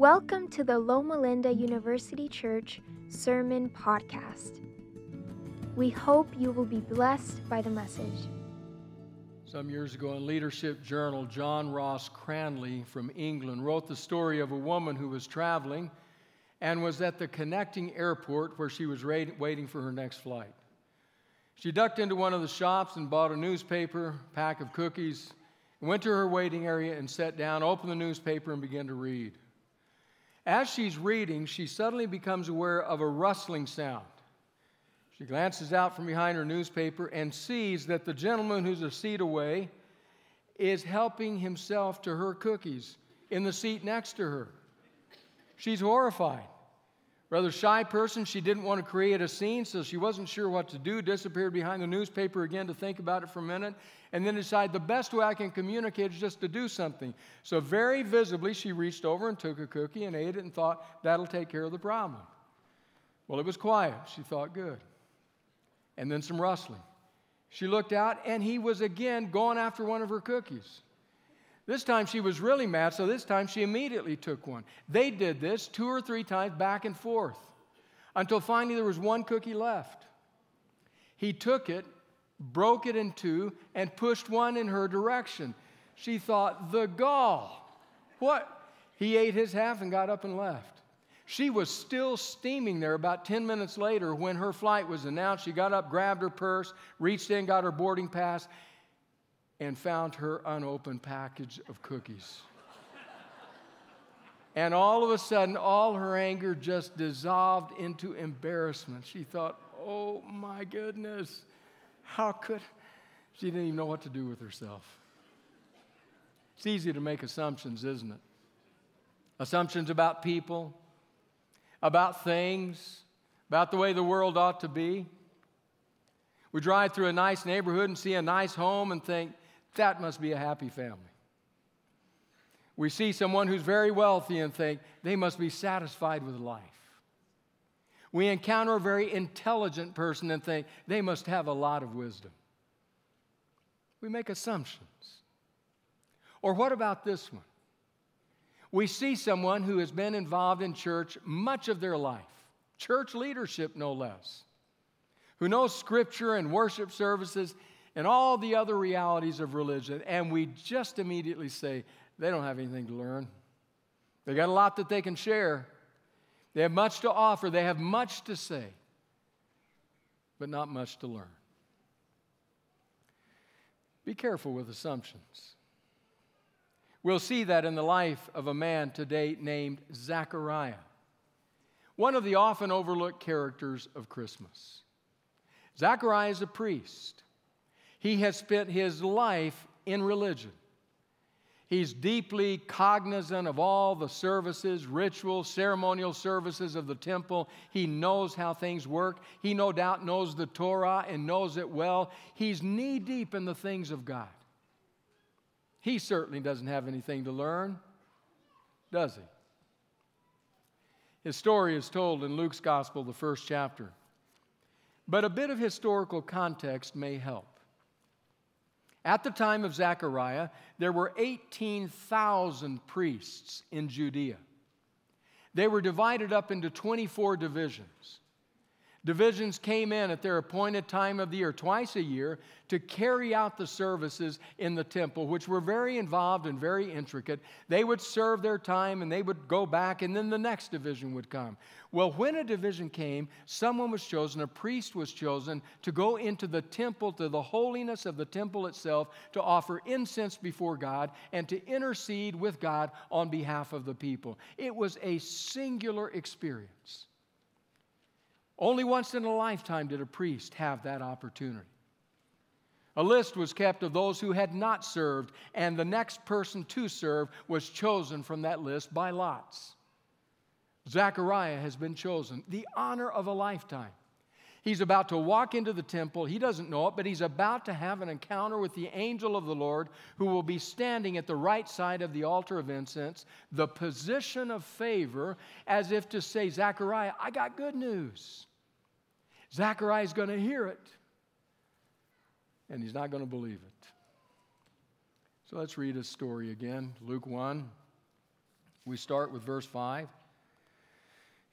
Welcome to the Loma Linda University Church Sermon Podcast. We hope you will be blessed by the message. Some years ago in Leadership Journal, John Ross Cranley from England wrote the story of a woman who was traveling and was at the connecting airport where she was waiting for her next flight. She ducked into one of the shops and bought a newspaper, pack of cookies, went to her waiting area and sat down, opened the newspaper and began to read. As she's reading, she suddenly becomes aware of a rustling sound. She glances out from behind her newspaper and sees that the gentleman who's a seat away is helping himself to her cookies in the seat next to her. She's horrified. Rather shy person, she didn't want to create a scene, so she wasn't sure what to do, disappeared behind the newspaper again to think about it for a minute, and then decided the best way I can communicate is just to do something. So very visibly, she reached over and took a cookie and ate it and thought, that'll take care of the problem. Well, it was quiet. She thought, good. And then some rustling. She looked out, and he was again going after one of her cookies. This time she was really mad, so this time she immediately took one. They did this 2 or 3 times back and forth until finally there was one cookie left. He took it, broke it in 2, and pushed one in her direction. She thought, the gall. What? He ate his half and got up and left. She was still steaming there about 10 minutes later when her flight was announced. She got up, grabbed her purse, reached in, got her boarding pass, and found her unopened package of cookies. And all of a sudden, all her anger just dissolved into embarrassment. She thought, oh my goodness, how could... She didn't even know what to do with herself. It's easy to make assumptions, isn't it? Assumptions about people, about things, about the way the world ought to be. We drive through a nice neighborhood and see a nice home and think, that must be a happy family. We see someone who's very wealthy and think they must be satisfied with life. We encounter a very intelligent person and think they must have a lot of wisdom. We make assumptions. Or what about this one? We see someone who has been involved in church much of their life, church leadership no less, who knows Scripture and worship services and all the other realities of religion, and we just immediately say, they don't have anything to learn. They got a lot that they can share. They have much to offer. They have much to say, but not much to learn. Be careful with assumptions. We'll see that in the life of a man today named Zechariah, one of the often overlooked characters of Christmas. Zechariah is a priest. He has spent his life in religion. He's deeply cognizant of all the services, rituals, ceremonial services of the temple. He knows how things work. He no doubt knows the Torah and knows it well. He's knee-deep in the things of God. He certainly doesn't have anything to learn, does he? His story is told in Luke's Gospel, the 1st chapter. But a bit of historical context may help. At the time of Zechariah, there were 18,000 priests in Judea. They were divided up into 24 divisions. Divisions came in at their appointed time of the year, twice a year, to carry out the services in the temple, which were very involved and very intricate. They would serve their time and they would go back, and then the next division would come. Well, when a division came, someone was chosen, a priest was chosen, to go into the temple, to the holiness of the temple itself, to offer incense before God and to intercede with God on behalf of the people. It was a singular experience. Only once in a lifetime did a priest have that opportunity. A list was kept of those who had not served, and the next person to serve was chosen from that list by lots. Zechariah has been chosen, the honor of a lifetime. He's about to walk into the temple. He doesn't know it, but he's about to have an encounter with the angel of the Lord who will be standing at the right side of the altar of incense, the position of favor, as if to say, Zechariah, I got good news. Zechariah's going to hear it, and he's not going to believe it. So let's read his story again, Luke 1, We start with verse 5.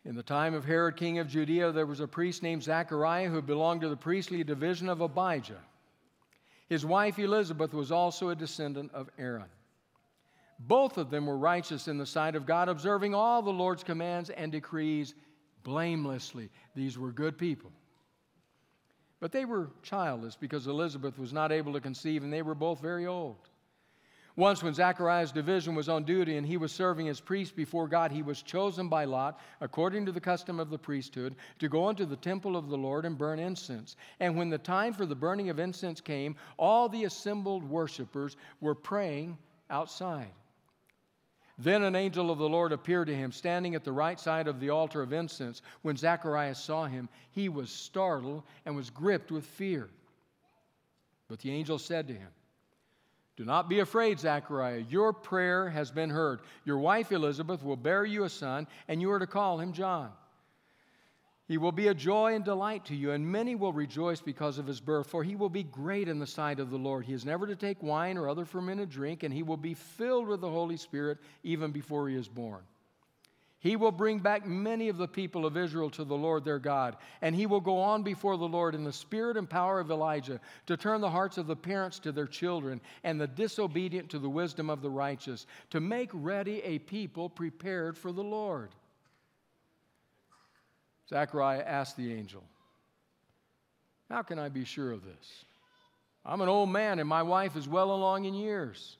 In the time of Herod, king of Judea, there was a priest named Zechariah who belonged to the priestly division of Abijah. His wife Elizabeth was also a descendant of Aaron. Both of them were righteous in the sight of God, observing all the Lord's commands and decrees blamelessly. These were good people. But they were childless because Elizabeth was not able to conceive, and they were both very old. Once when Zechariah's division was on duty and he was serving as priest before God, he was chosen by lot, according to the custom of the priesthood, to go into the temple of the Lord and burn incense. And when the time for the burning of incense came, all the assembled worshipers were praying outside. Then an angel of the Lord appeared to him, standing at the right side of the altar of incense. When Zechariah saw him, he was startled and was gripped with fear. But the angel said to him, "Do not be afraid, Zechariah. Your prayer has been heard. Your wife Elizabeth will bear you a son, and you are to call him John. He will be a joy and delight to you, and many will rejoice because of his birth, for he will be great in the sight of the Lord. He is never to take wine or other fermented drink, and he will be filled with the Holy Spirit even before he is born. He will bring back many of the people of Israel to the Lord their God, and he will go on before the Lord in the spirit and power of Elijah to turn the hearts of the parents to their children and the disobedient to the wisdom of the righteous, to make ready a people prepared for the Lord." Zechariah asked the angel, "How can I be sure of this? I'm an old man, and my wife is well along in years."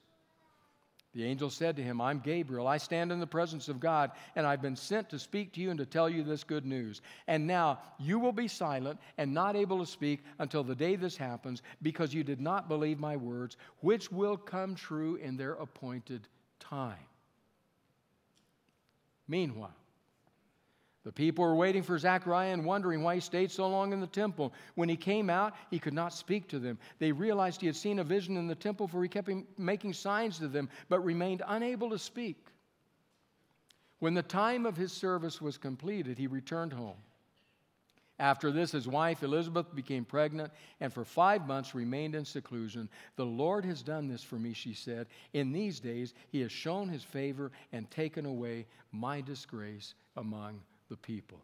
The angel said to him, "I'm Gabriel. I stand in the presence of God, and I've been sent to speak to you and to tell you this good news. And now you will be silent and not able to speak until the day this happens, because you did not believe my words, which will come true in their appointed time." Meanwhile, the people were waiting for Zechariah and wondering why he stayed so long in the temple. When he came out, he could not speak to them. They realized he had seen a vision in the temple, for he kept making signs to them, but remained unable to speak. When the time of his service was completed, he returned home. After this, his wife Elizabeth became pregnant, and for 5 months remained in seclusion. "The Lord has done this for me," she said. "In these days, he has shown his favor and taken away my disgrace among the people."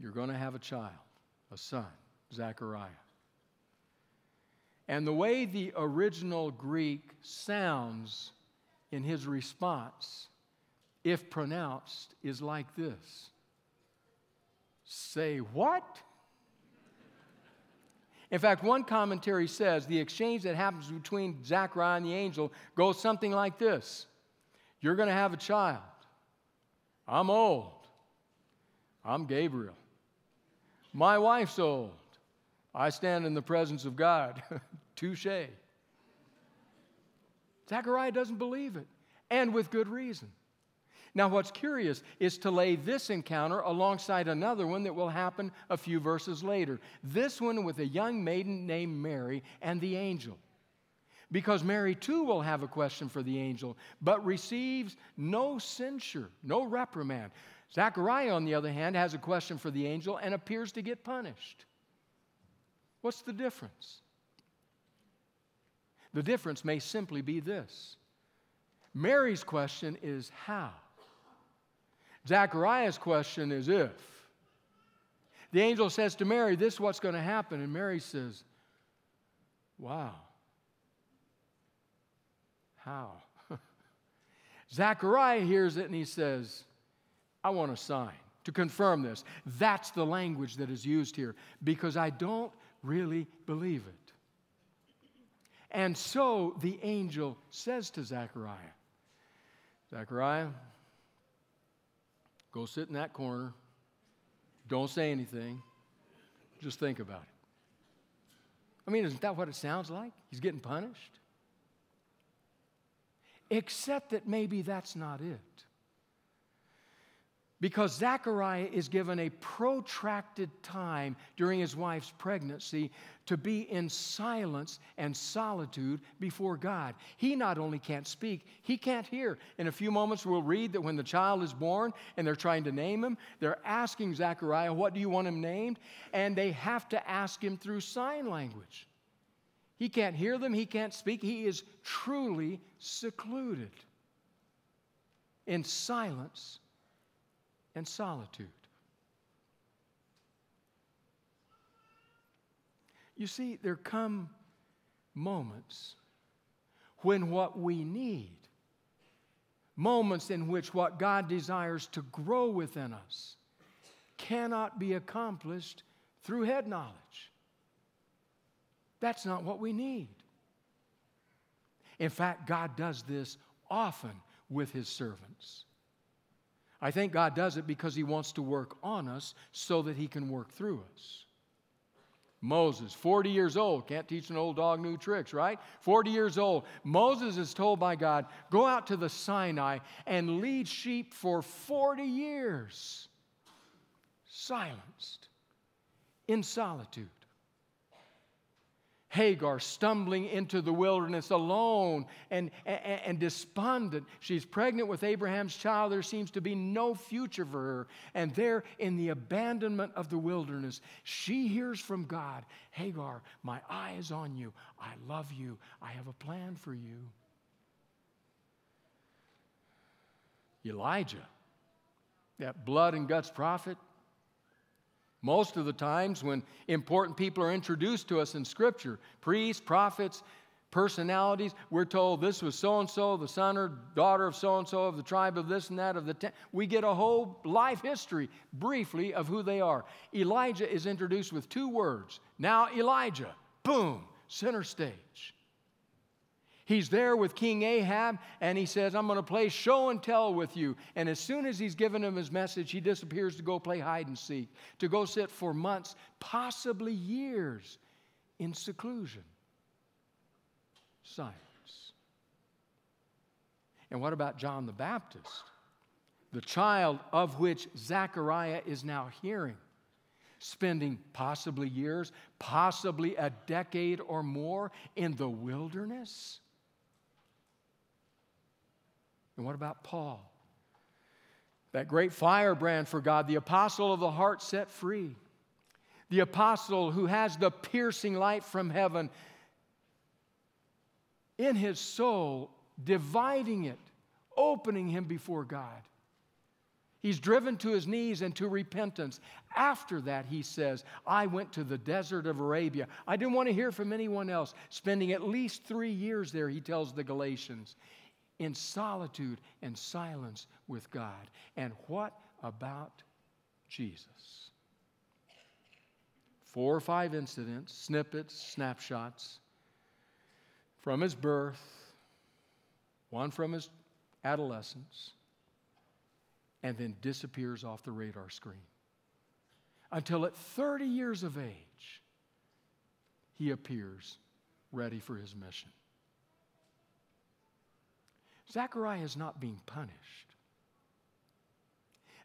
You're going to have a child, a son, Zechariah. And the way the original Greek sounds in his response, if pronounced, is like this. Say what? In fact, one commentary says the exchange that happens between Zechariah and the angel goes something like this. You're going to have a child. I'm old. I'm Gabriel. My wife's old. I stand in the presence of God. Touche. Zechariah doesn't believe it, and with good reason. Now, what's curious is to lay this encounter alongside another one that will happen a few verses later. This one with a young maiden named Mary and the angel. Because Mary, too, will have a question for the angel, but receives no censure, no reprimand. Zechariah, on the other hand, has a question for the angel and appears to get punished. What's the difference? The difference may simply be this. Mary's question is how. Zechariah's question is if. The angel says to Mary, "This is what's going to happen." And Mary says, "Wow. How?" Zechariah hears it and he says, "I want a sign to confirm this." That's the language that is used here, because I don't really believe it. And so the angel says to Zechariah, "Zechariah, go sit in that corner. Don't say anything. Just think about it." I mean, isn't that what it sounds like? He's getting punished. Except that maybe that's not it. Because Zechariah is given a protracted time during his wife's pregnancy to be in silence and solitude before God. He not only can't speak, he can't hear. In a few moments we'll read that when the child is born and they're trying to name him, they're asking Zechariah, "What do you want him named?" And they have to ask him through sign language. He can't hear them. He can't speak. He is truly secluded in silence and solitude. You see, there come moments when what we need, moments in which what God desires to grow within us cannot be accomplished through head knowledge. That's not what we need. In fact, God does this often with His servants. I think God does it because He wants to work on us so that He can work through us. Moses, 40 years old, can't teach an old dog new tricks, right? 40 years old, Moses is told by God, go out to the Sinai and lead sheep for 40 years. Silenced, in solitude. Hagar stumbling into the wilderness alone and despondent. She's pregnant with Abraham's child. There seems to be no future for her. And there in the abandonment of the wilderness, she hears from God, Hagar, my eye is on you. I love you. I have a plan for you. Elijah, that blood and guts prophet. Most of the times when important people are introduced to us in Scripture, priests, prophets, personalities, we're told this was so-and-so, the son or daughter of so-and-so, of the tribe of this and that, of the ten. We get a whole life history, briefly, of who they are. Elijah is introduced with two words. Now Elijah, boom, center stage. He's there with King Ahab, and he says, I'm going to play show and tell with you. And as soon as he's given him his message, he disappears to go play hide and seek, to go sit for months, possibly years, in seclusion. Silence. And what about John the Baptist, the child of which Zechariah is now hearing, spending possibly years, possibly a decade or more in the wilderness? And what about Paul? That great firebrand for God, the apostle of the heart set free, the apostle who has the piercing light from heaven in his soul, dividing it, opening him before God. He's driven to his knees and to repentance. After that, he says, I went to the desert of Arabia. I didn't want to hear from anyone else. Spending at least 3 years there, he tells the Galatians, in solitude and silence with God. And what about Jesus? 4 or 5 incidents, snippets, snapshots from his birth, one from his adolescence, and then disappears off the radar screen. Until at 30 years of age, he appears ready for his mission. Zechariah is not being punished.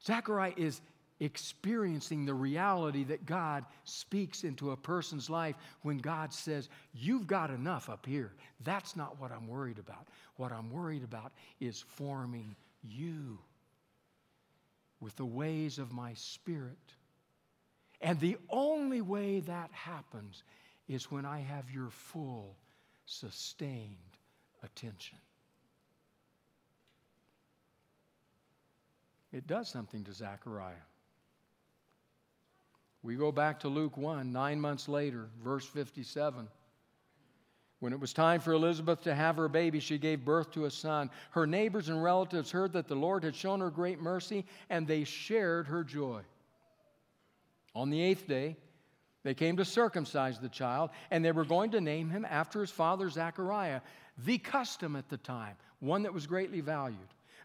Zechariah is experiencing the reality that God speaks into a person's life when God says, you've got enough up here. That's not what I'm worried about. What I'm worried about is forming you with the ways of my Spirit. And the only way that happens is when I have your full, sustained attention. It does something to Zechariah. We go back to Luke 1, 9 months later, verse 57. When it was time for Elizabeth to have her baby, she gave birth to a son. Her neighbors and relatives heard that the Lord had shown her great mercy, and they shared her joy. On the 8th day, they came to circumcise the child, and they were going to name him after his father Zechariah, the custom at the time, one that was greatly valued.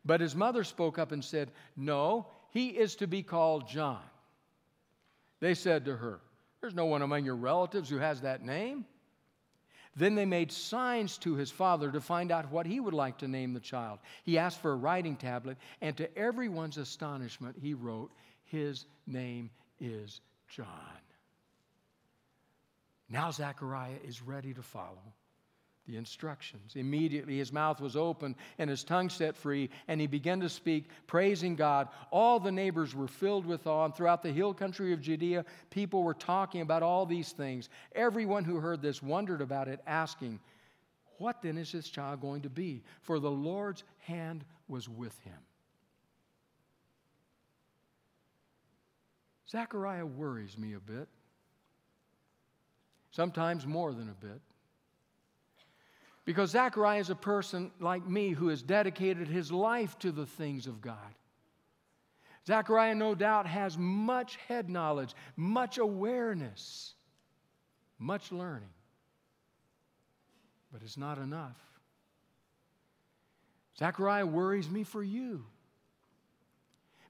But his mother spoke up and said, no, he is to be called John. They said to her, there's no one among your relatives who has that name. Then they made signs to his father to find out what he would like to name the child. He asked for a writing tablet, and to everyone's astonishment, he wrote, his name is John. Now Zechariah is ready to follow the instructions. Immediately his mouth was open and his tongue set free, and he began to speak, praising God. All the neighbors were filled with awe, and throughout the hill country of Judea, people were talking about all these things. Everyone who heard this wondered about it, asking, "What then is this child going to be?" For the Lord's hand was with him. Zechariah worries me a bit, sometimes more than a bit. Because Zechariah is a person like me who has dedicated his life to the things of God. Zechariah, no doubt, has much head knowledge, much awareness, much learning. But it's not enough. Zechariah worries me for you.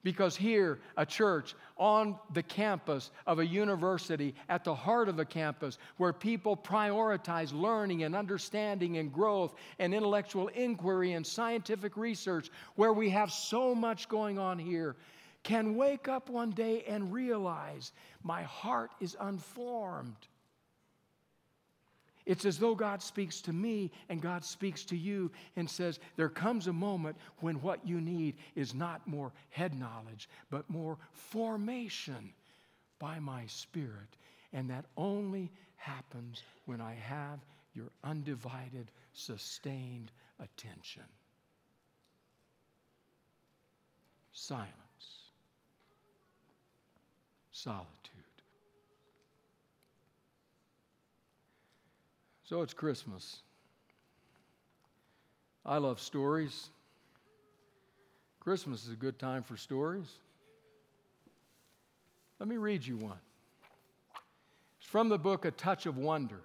Because here, a church on the campus of a university, at the heart of a campus, where people prioritize learning and understanding and growth and intellectual inquiry and scientific research, where we have so much going on here, can wake up one day and realize, my heart is unformed. It's as though God speaks to me and God speaks to you and says, there comes a moment when what you need is not more head knowledge, but more formation by my Spirit. And that only happens when I have your undivided, sustained attention. Silence. Solitude. So it's Christmas. I love stories. Christmas is a good time for stories. Let me read you one. It's from the book A Touch of Wonder,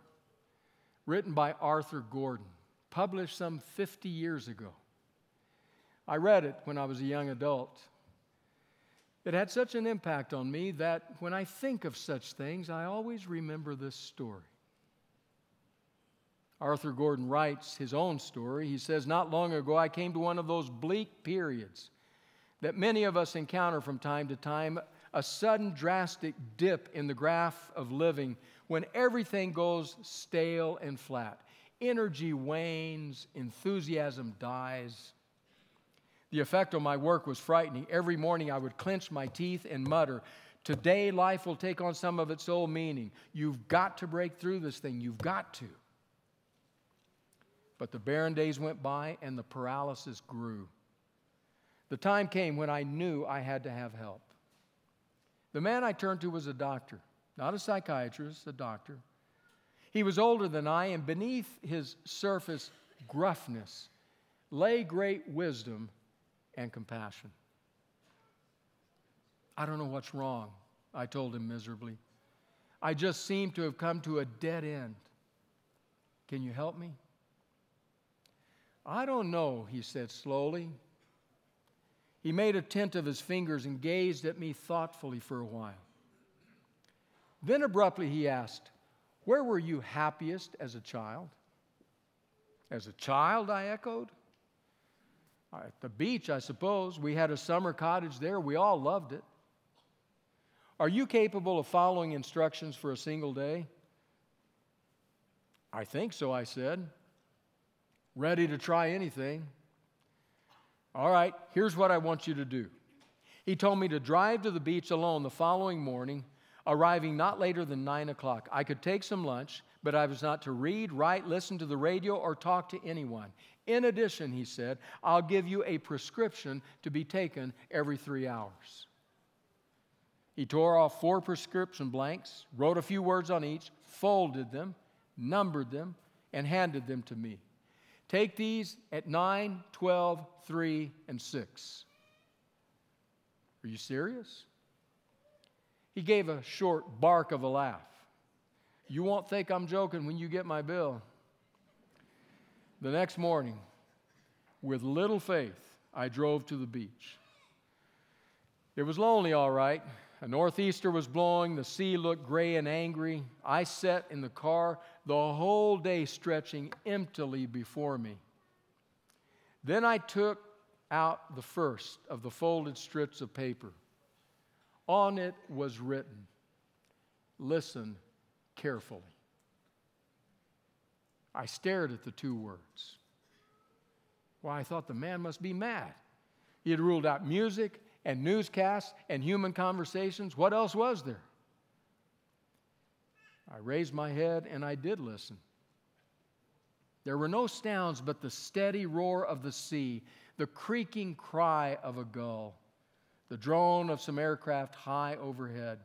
written by Arthur Gordon, published some 50 years ago. I read it when I was a young adult. It had such an impact on me that when I think of such things, I always remember this story. Arthur Gordon writes his own story. He says, not long ago, I came to one of those bleak periods that many of us encounter from time to time, a sudden drastic dip in the graph of living when everything goes stale and flat. Energy wanes, enthusiasm dies. The effect on my work was frightening. Every morning I would clench my teeth and mutter, today life will take on some of its old meaning. You've got to break through this thing. You've got to. But the barren days went by and the paralysis grew. The time came when I knew I had to have help. The man I turned to was a doctor, not a psychiatrist, a doctor. He was older than I, and beneath his surface gruffness lay great wisdom and compassion. I don't know what's wrong, I told him miserably. I just seem to have come to a dead end. Can you help me? I don't know, he said slowly. He made a tint of his fingers and gazed at me thoughtfully for a while. Then abruptly he asked, where were you happiest as a child? As a child, I echoed. At the beach, I suppose. We had a summer cottage there. We all loved it. Are you capable of following instructions for a single day? I think so, I said. Ready to try anything. All right, here's what I want you to do. He told me to drive to the beach alone the following morning, arriving not later than 9 o'clock. I could take some lunch, but I was not to read, write, listen to the radio, or talk to anyone. In addition, he said, I'll give you a prescription to be taken every 3 hours. He tore off 4 prescription blanks, wrote a few words on each, folded them, numbered them, and handed them to me. Take these at 9, 12, 3, and 6. Are you serious? He gave a short bark of a laugh. You won't think I'm joking when you get my bill. The next morning, with little faith, I drove to the beach. It was lonely, all right. A northeaster was blowing. The sea looked gray and angry. I sat in the car, the whole day stretching emptily before me. Then I took out the first of the folded strips of paper. On it was written, listen carefully. I stared at the two words. Well, I thought the man must be mad. He had ruled out music and newscasts and human conversations. What else was there? I raised my head and I did listen. There were no sounds but the steady roar of the sea, the creaking cry of a gull, the drone of some aircraft high overhead.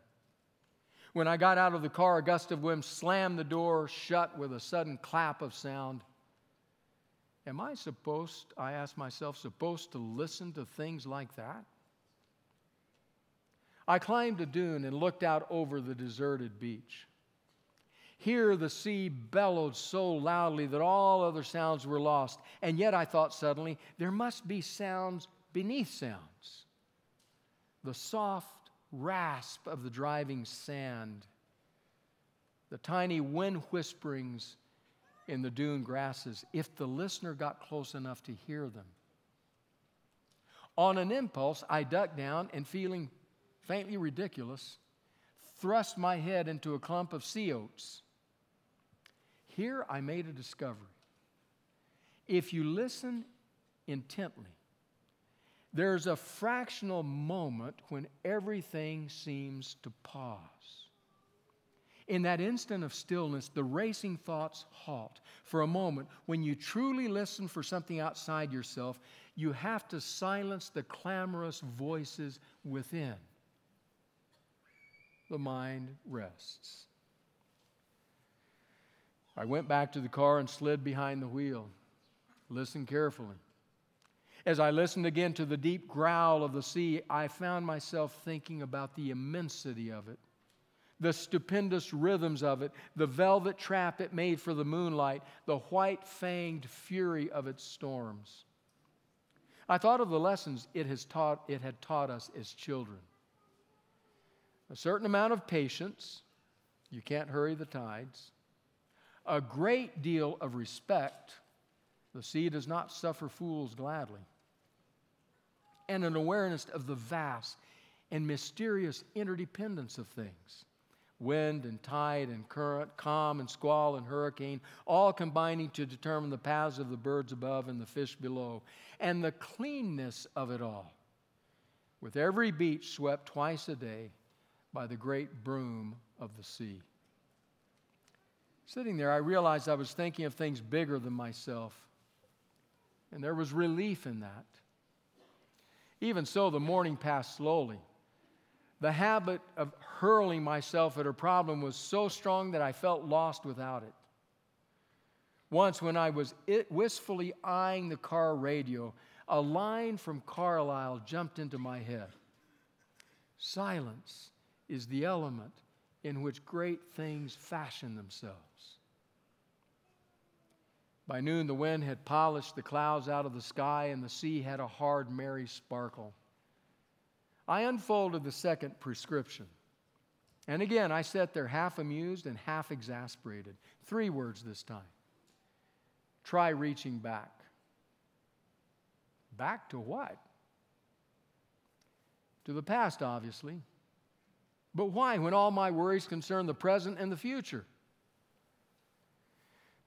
When I got out of the car, a gust of wind slammed the door shut with a sudden clap of sound. Am I supposed, I asked myself, supposed to listen to things like that? I climbed a dune and looked out over the deserted beach. Here the sea bellowed so loudly that all other sounds were lost. And yet I thought suddenly, there must be sounds beneath sounds. The soft rasp of the driving sand, the tiny wind whisperings in the dune grasses, if the listener got close enough to hear them. On an impulse, I ducked down and, feeling faintly ridiculous, thrust my head into a clump of sea oats. Here I made a discovery. If you listen intently, there's a fractional moment when everything seems to pause. In that instant of stillness, the racing thoughts halt. For a moment, when you truly listen for something outside yourself, you have to silence the clamorous voices within. The mind rests. I went back to the car and slid behind the wheel. Listened carefully. As I listened again to the deep growl of the sea, I found myself thinking about the immensity of it, the stupendous rhythms of it, the velvet trap it made for the moonlight, the white-fanged fury of its storms. I thought of the lessons it had taught us as children. A certain amount of patience, you can't hurry the tides, a great deal of respect, the sea does not suffer fools gladly, and an awareness of the vast and mysterious interdependence of things. Wind and tide and current, calm and squall and hurricane, all combining to determine the paths of the birds above and the fish below, and the cleanness of it all, with every beach swept twice a day by the great broom of the sea. Sitting there, I realized I was thinking of things bigger than myself, and there was relief in that. Even so, the morning passed slowly. The habit of hurling myself at a problem was so strong that I felt lost without it. Once, when I was wistfully eyeing the car radio, a line from Carlisle jumped into my head. Silence is the element in which great things fashion themselves. By noon, the wind had polished the clouds out of the sky, and the sea had a hard, merry sparkle. I unfolded the second prescription. And again, I sat there half amused and half exasperated. 3 words this time. Try reaching back. Back to what? To the past, obviously. But why, when all my worries concern the present and the future?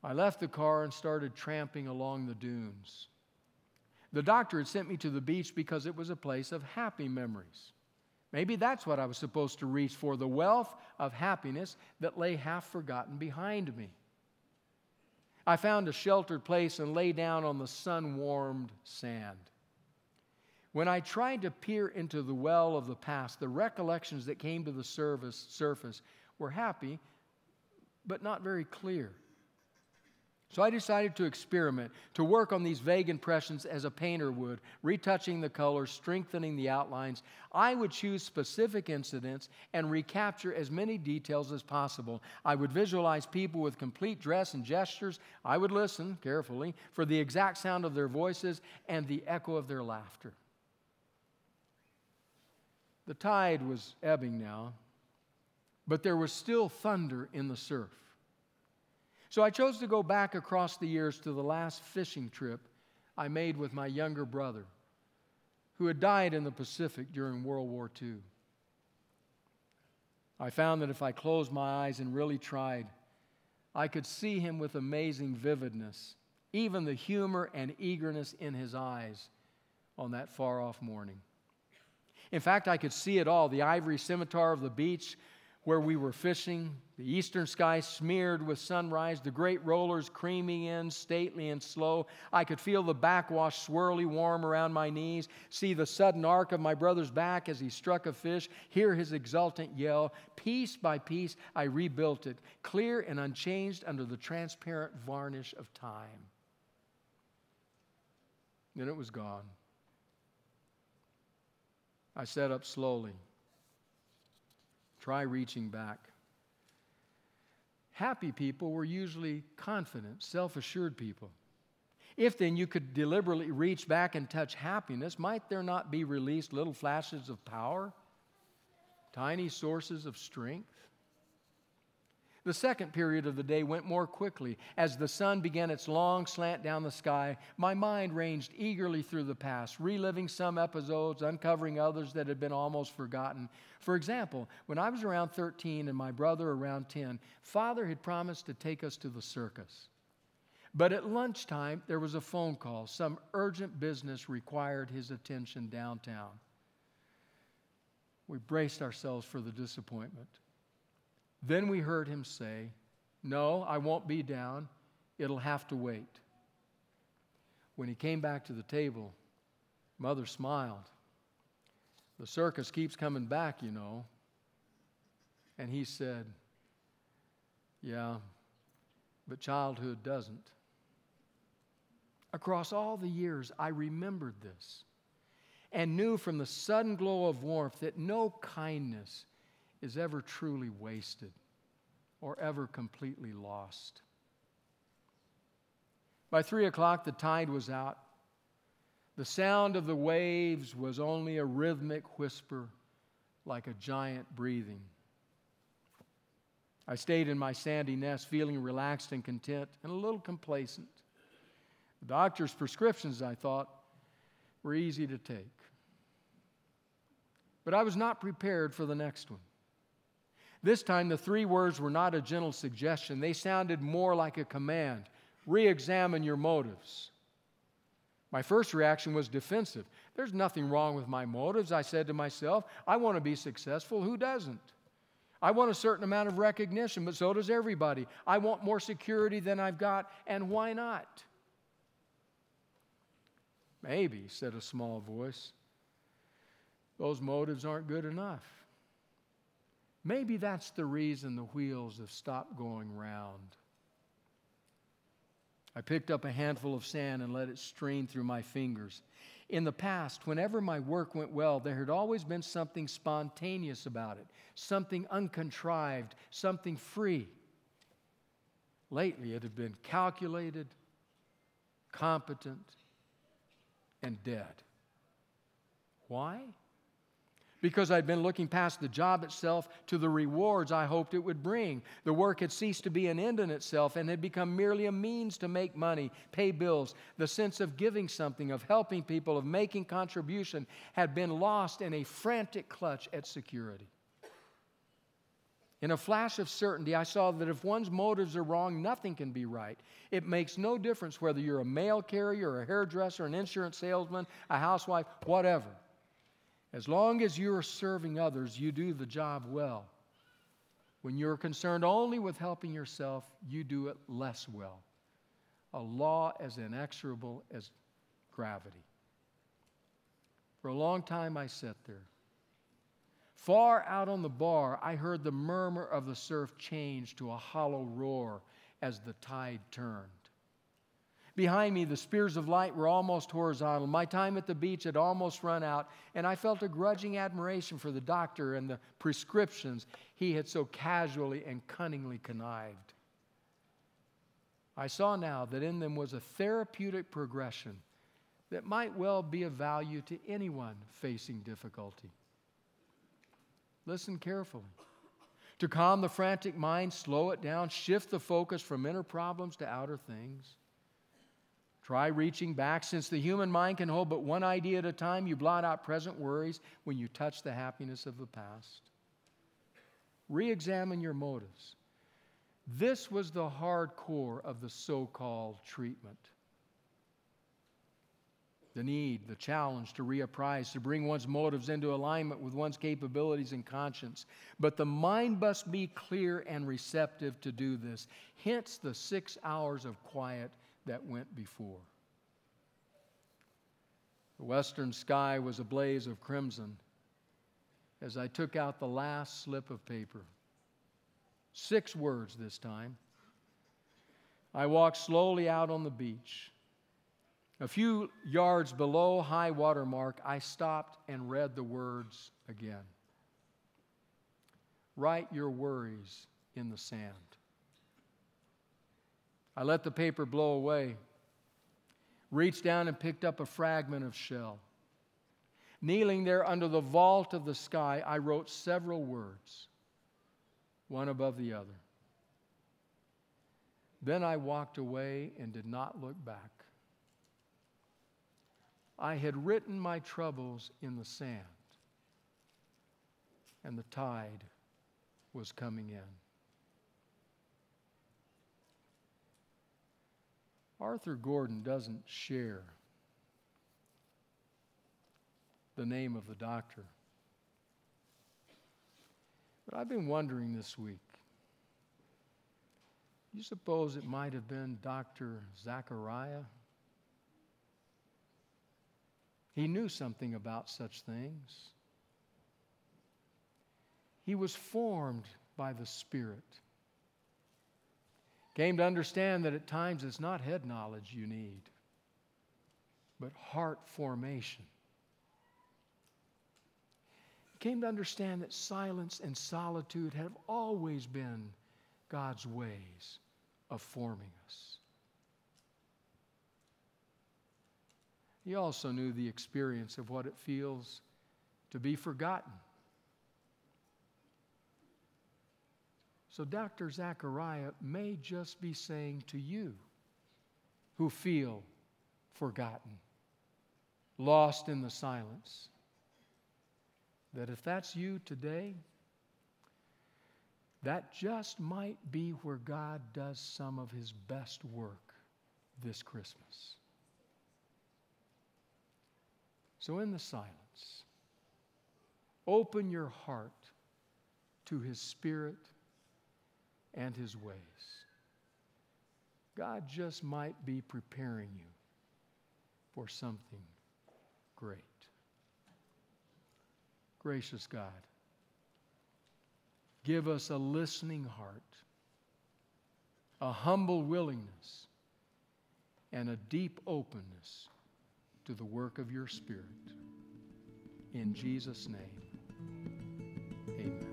I left the car and started tramping along the dunes. The doctor had sent me to the beach because it was a place of happy memories. Maybe that's what I was supposed to reach for, the wealth of happiness that lay half forgotten behind me. I found a sheltered place and lay down on the sun-warmed sand. When I tried to peer into the well of the past, the recollections that came to the surface were happy, but not very clear. So I decided to experiment, to work on these vague impressions as a painter would, retouching the colors, strengthening the outlines. I would choose specific incidents and recapture as many details as possible. I would visualize people with complete dress and gestures. I would listen carefully for the exact sound of their voices and the echo of their laughter. The tide was ebbing now, but there was still thunder in the surf. So I chose to go back across the years to the last fishing trip I made with my younger brother, who had died in the Pacific during World War II. I found that if I closed my eyes and really tried, I could see him with amazing vividness, even the humor and eagerness in his eyes on that far-off morning. In fact, I could see it all, the ivory scimitar of the beach where we were fishing, the eastern sky smeared with sunrise, the great rollers creaming in, stately and slow. I could feel the backwash swirly warm around my knees, see the sudden arc of my brother's back as he struck a fish, hear his exultant yell. Piece by piece, I rebuilt it, clear and unchanged under the transparent varnish of time. Then it was gone. I sat up slowly. Try reaching back. Happy people were usually confident, self-assured people. If then you could deliberately reach back and touch happiness, might there not be released little flashes of power, tiny sources of strength? The second period of the day went more quickly. As the sun began its long slant down the sky, my mind ranged eagerly through the past, reliving some episodes, uncovering others that had been almost forgotten. For example, when I was around 13 and my brother around 10, Father had promised to take us to the circus. But at lunchtime, there was a phone call. Some urgent business required his attention downtown. We braced ourselves for the disappointment. Then we heard him say, "No, I won't be down. It'll have to wait." When he came back to the table, Mother smiled. "The circus keeps coming back, you know." And he said, "Yeah, but childhood doesn't." Across all the years, I remembered this and knew from the sudden glow of warmth that no kindness is ever truly wasted or ever completely lost. By 3 o'clock, the tide was out. The sound of the waves was only a rhythmic whisper, like a giant breathing. I stayed in my sandy nest, feeling relaxed and content and a little complacent. The doctor's prescriptions, I thought, were easy to take. But I was not prepared for the next one. This time, the three words were not a gentle suggestion. They sounded more like a command. Re-examine your motives. My first reaction was defensive. There's nothing wrong with my motives, I said to myself. I want to be successful. Who doesn't? I want a certain amount of recognition, but so does everybody. I want more security than I've got, and why not? "Maybe," said a small voice, "those motives aren't good enough. Maybe that's the reason the wheels have stopped going round." I picked up a handful of sand and let it stream through my fingers. In the past, whenever my work went well, there had always been something spontaneous about it, something uncontrived, something free. Lately, it had been calculated, competent, and dead. Why? Because I'd been looking past the job itself to the rewards I hoped it would bring. The work had ceased to be an end in itself and had become merely a means to make money, pay bills. The sense of giving something, of helping people, of making contribution had been lost in a frantic clutch at security. In a flash of certainty, I saw that if one's motives are wrong, nothing can be right. It makes no difference whether you're a mail carrier, a hairdresser, an insurance salesman, a housewife, whatever. As long as you are serving others, you do the job well. When you're concerned only with helping yourself, you do it less well. A law as inexorable as gravity. For a long time, I sat there. Far out on the bar, I heard the murmur of the surf change to a hollow roar as the tide turned. Behind me, the spears of light were almost horizontal. My time at the beach had almost run out, and I felt a grudging admiration for the doctor and the prescriptions he had so casually and cunningly connived. I saw now that in them was a therapeutic progression that might well be of value to anyone facing difficulty. Listen carefully. To calm the frantic mind, slow it down, shift the focus from inner problems to outer things. Try reaching back. Since the human mind can hold but one idea at a time, you blot out present worries when you touch the happiness of the past. Re-examine your motives. This was the hardcore of the so-called treatment. The need, the challenge to reapprise, to bring one's motives into alignment with one's capabilities and conscience. But the mind must be clear and receptive to do this. Hence the 6 hours of quiet that went before. The western sky was a blaze of crimson as I took out the last slip of paper. 6 words this time. I walked slowly out on the beach. A few yards below high water mark, I stopped and read the words again. Write your worries in the sand. I let the paper blow away, reached down and picked up a fragment of shell. Kneeling there under the vault of the sky, I wrote several words, one above the other. Then I walked away and did not look back. I had written my troubles in the sand, and the tide was coming in. Arthur Gordon doesn't share the name of the doctor. But I've been wondering this week, do you suppose it might have been Dr. Zechariah? He knew something about such things. He was formed by the Spirit. Came to understand that at times it's not head knowledge you need, but heart formation. Came to understand that silence and solitude have always been God's ways of forming us. He also knew the experience of what it feels to be forgotten. So Dr. Zechariah may just be saying to you who feel forgotten, lost in the silence, that if that's you today, that just might be where God does some of His best work this Christmas. So in the silence, open your heart to His Spirit and His ways. God just might be preparing you for something great. Gracious God, give us a listening heart, a humble willingness, and a deep openness to the work of your Spirit. In Jesus' name, amen.